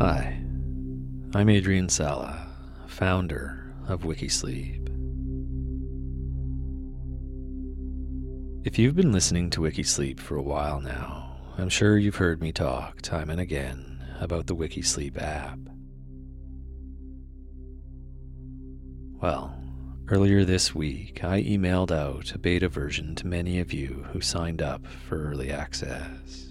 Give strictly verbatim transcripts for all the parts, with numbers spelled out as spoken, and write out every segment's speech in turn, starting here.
Hi, I'm Adrian Sala, founder of WikiSleep. If you've been listening to WikiSleep for a while now, I'm sure you've heard me talk time and again about the WikiSleep app. Well, earlier this week, I emailed out a beta version to many of you who signed up for early access.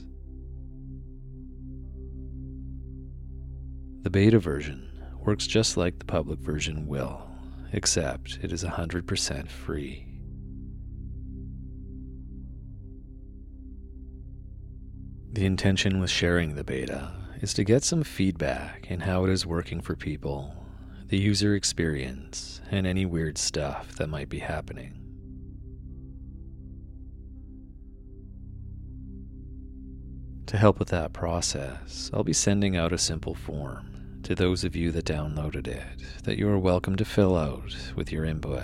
The beta version works just like the public version will, except it is one hundred percent free. The intention with sharing the beta is to get some feedback in how it is working for people, the user experience, and any weird stuff that might be happening. To help with that process, I'll be sending out a simple form to those of you that downloaded it that you are welcome to fill out with your input.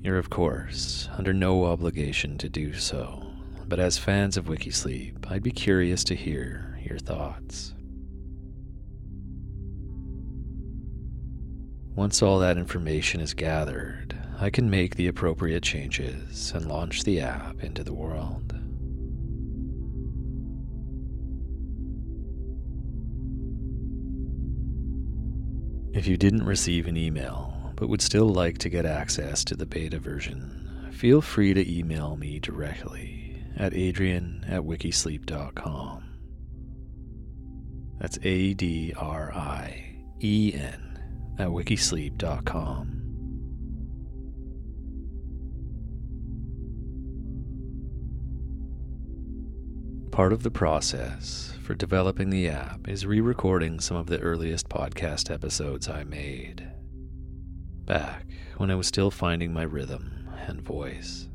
You're, of course, under no obligation to do so, but as fans of WikiSleep, I'd be curious to hear your thoughts. Once all that information is gathered, I can make the appropriate changes and launch the app into the world. If you didn't receive an email, but would still like to get access to the beta version, feel free to email me directly at adrian at wikisleep dot com. That's A D R I E N at wikisleep dot com. Part of the process for developing the app is re-recording some of the earliest podcast episodes I made, back when I was still finding my rhythm and voice.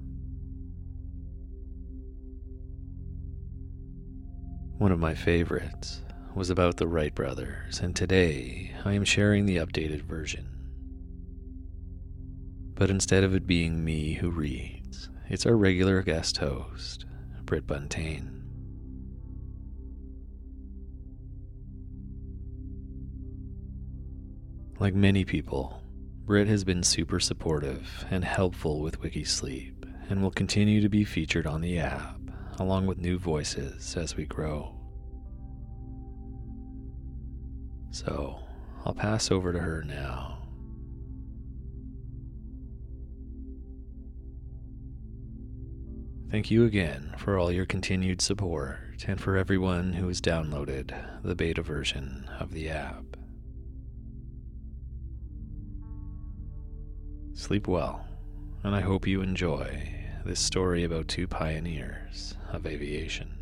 One of my favorites was about the Wright Brothers, and today I am sharing the updated version. But instead of it being me who reads, it's our regular guest host, Britt Buntain. Like many people, Britt has been super supportive and helpful with WikiSleep, and will continue to be featured on the app, along with new voices as we grow. So, I'll pass over to her now. Thank you again for all your continued support and for everyone who has downloaded the beta version of the app. Sleep well, and I hope you enjoy this story about two pioneers of aviation.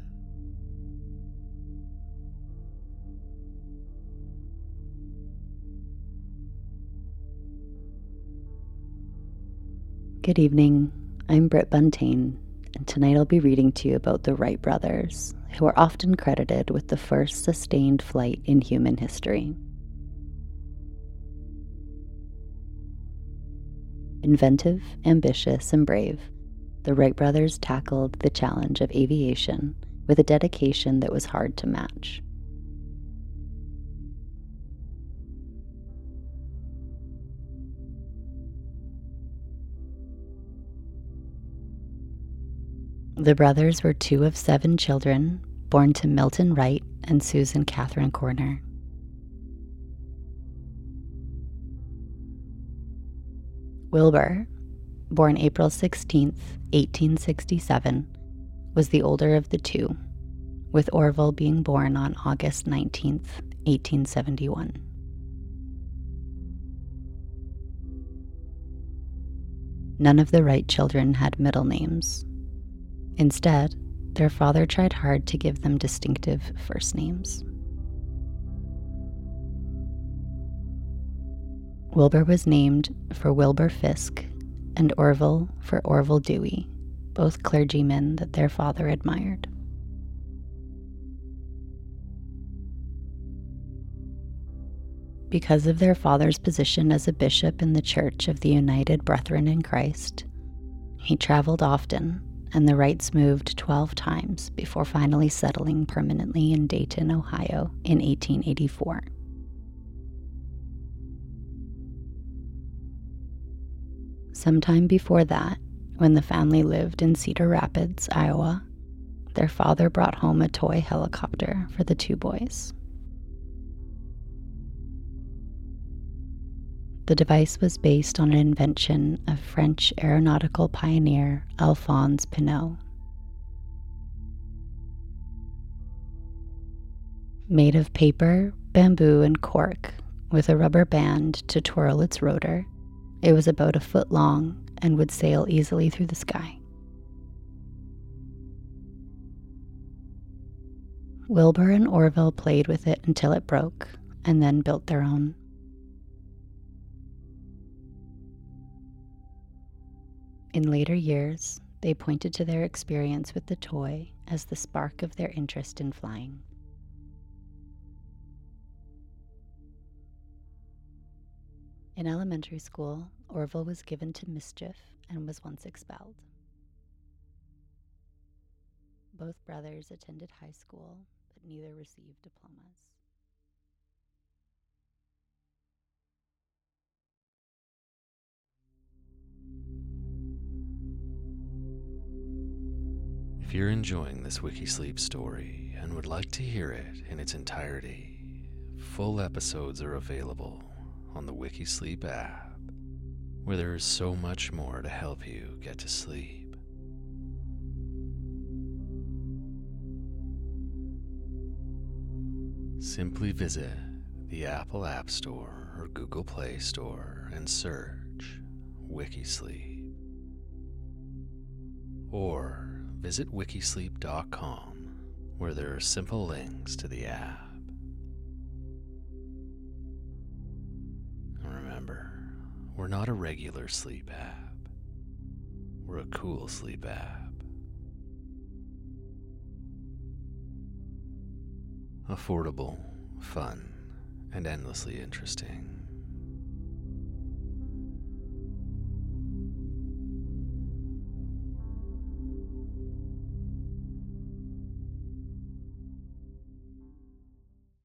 Good evening, I'm Britt Buntain, and tonight I'll be reading to you about the Wright brothers, who are often credited with the first sustained flight in human history. Inventive, ambitious, and brave, the Wright brothers tackled the challenge of aviation with a dedication that was hard to match. The brothers were two of seven children, born to Milton Wright and Susan Catherine Corner. Wilbur, born April sixteenth, eighteen sixty-seven, was the older of the two, with Orville being born on August nineteenth, eighteen seventy-one. None of the Wright children had middle names. Instead, their father tried hard to give them distinctive first names. Wilbur was named for Wilbur Fisk and Orville for Orville Dewey, both clergymen that their father admired. Because of their father's position as a bishop in the Church of the United Brethren in Christ, he traveled often, and the Wrights moved twelve times before finally settling permanently in Dayton, Ohio in eighteen eighty-four. Sometime before that, when the family lived in Cedar Rapids, Iowa, their father brought home a toy helicopter for the two boys. The device was based on an invention of French aeronautical pioneer Alphonse Pinot. Made of paper, bamboo, and cork, with a rubber band to twirl its rotor, it was about a foot long and would sail easily through the sky. Wilbur and Orville played with it until it broke, and then built their own. In later years, they pointed to their experience with the toy as the spark of their interest in flying. In elementary school, Orville was given to mischief and was once expelled. Both brothers attended high school, but neither received diplomas. If you're enjoying this WikiSleep story and would like to hear it in its entirety, full episodes are available on the WikiSleep app, where there is so much more to help you get to sleep. Simply visit the Apple App Store or Google Play Store and search WikiSleep, or visit wikisleep dot com, where there are simple links to the app. And remember, we're not a regular sleep app. We're a cool sleep app. Affordable, fun, and endlessly interesting.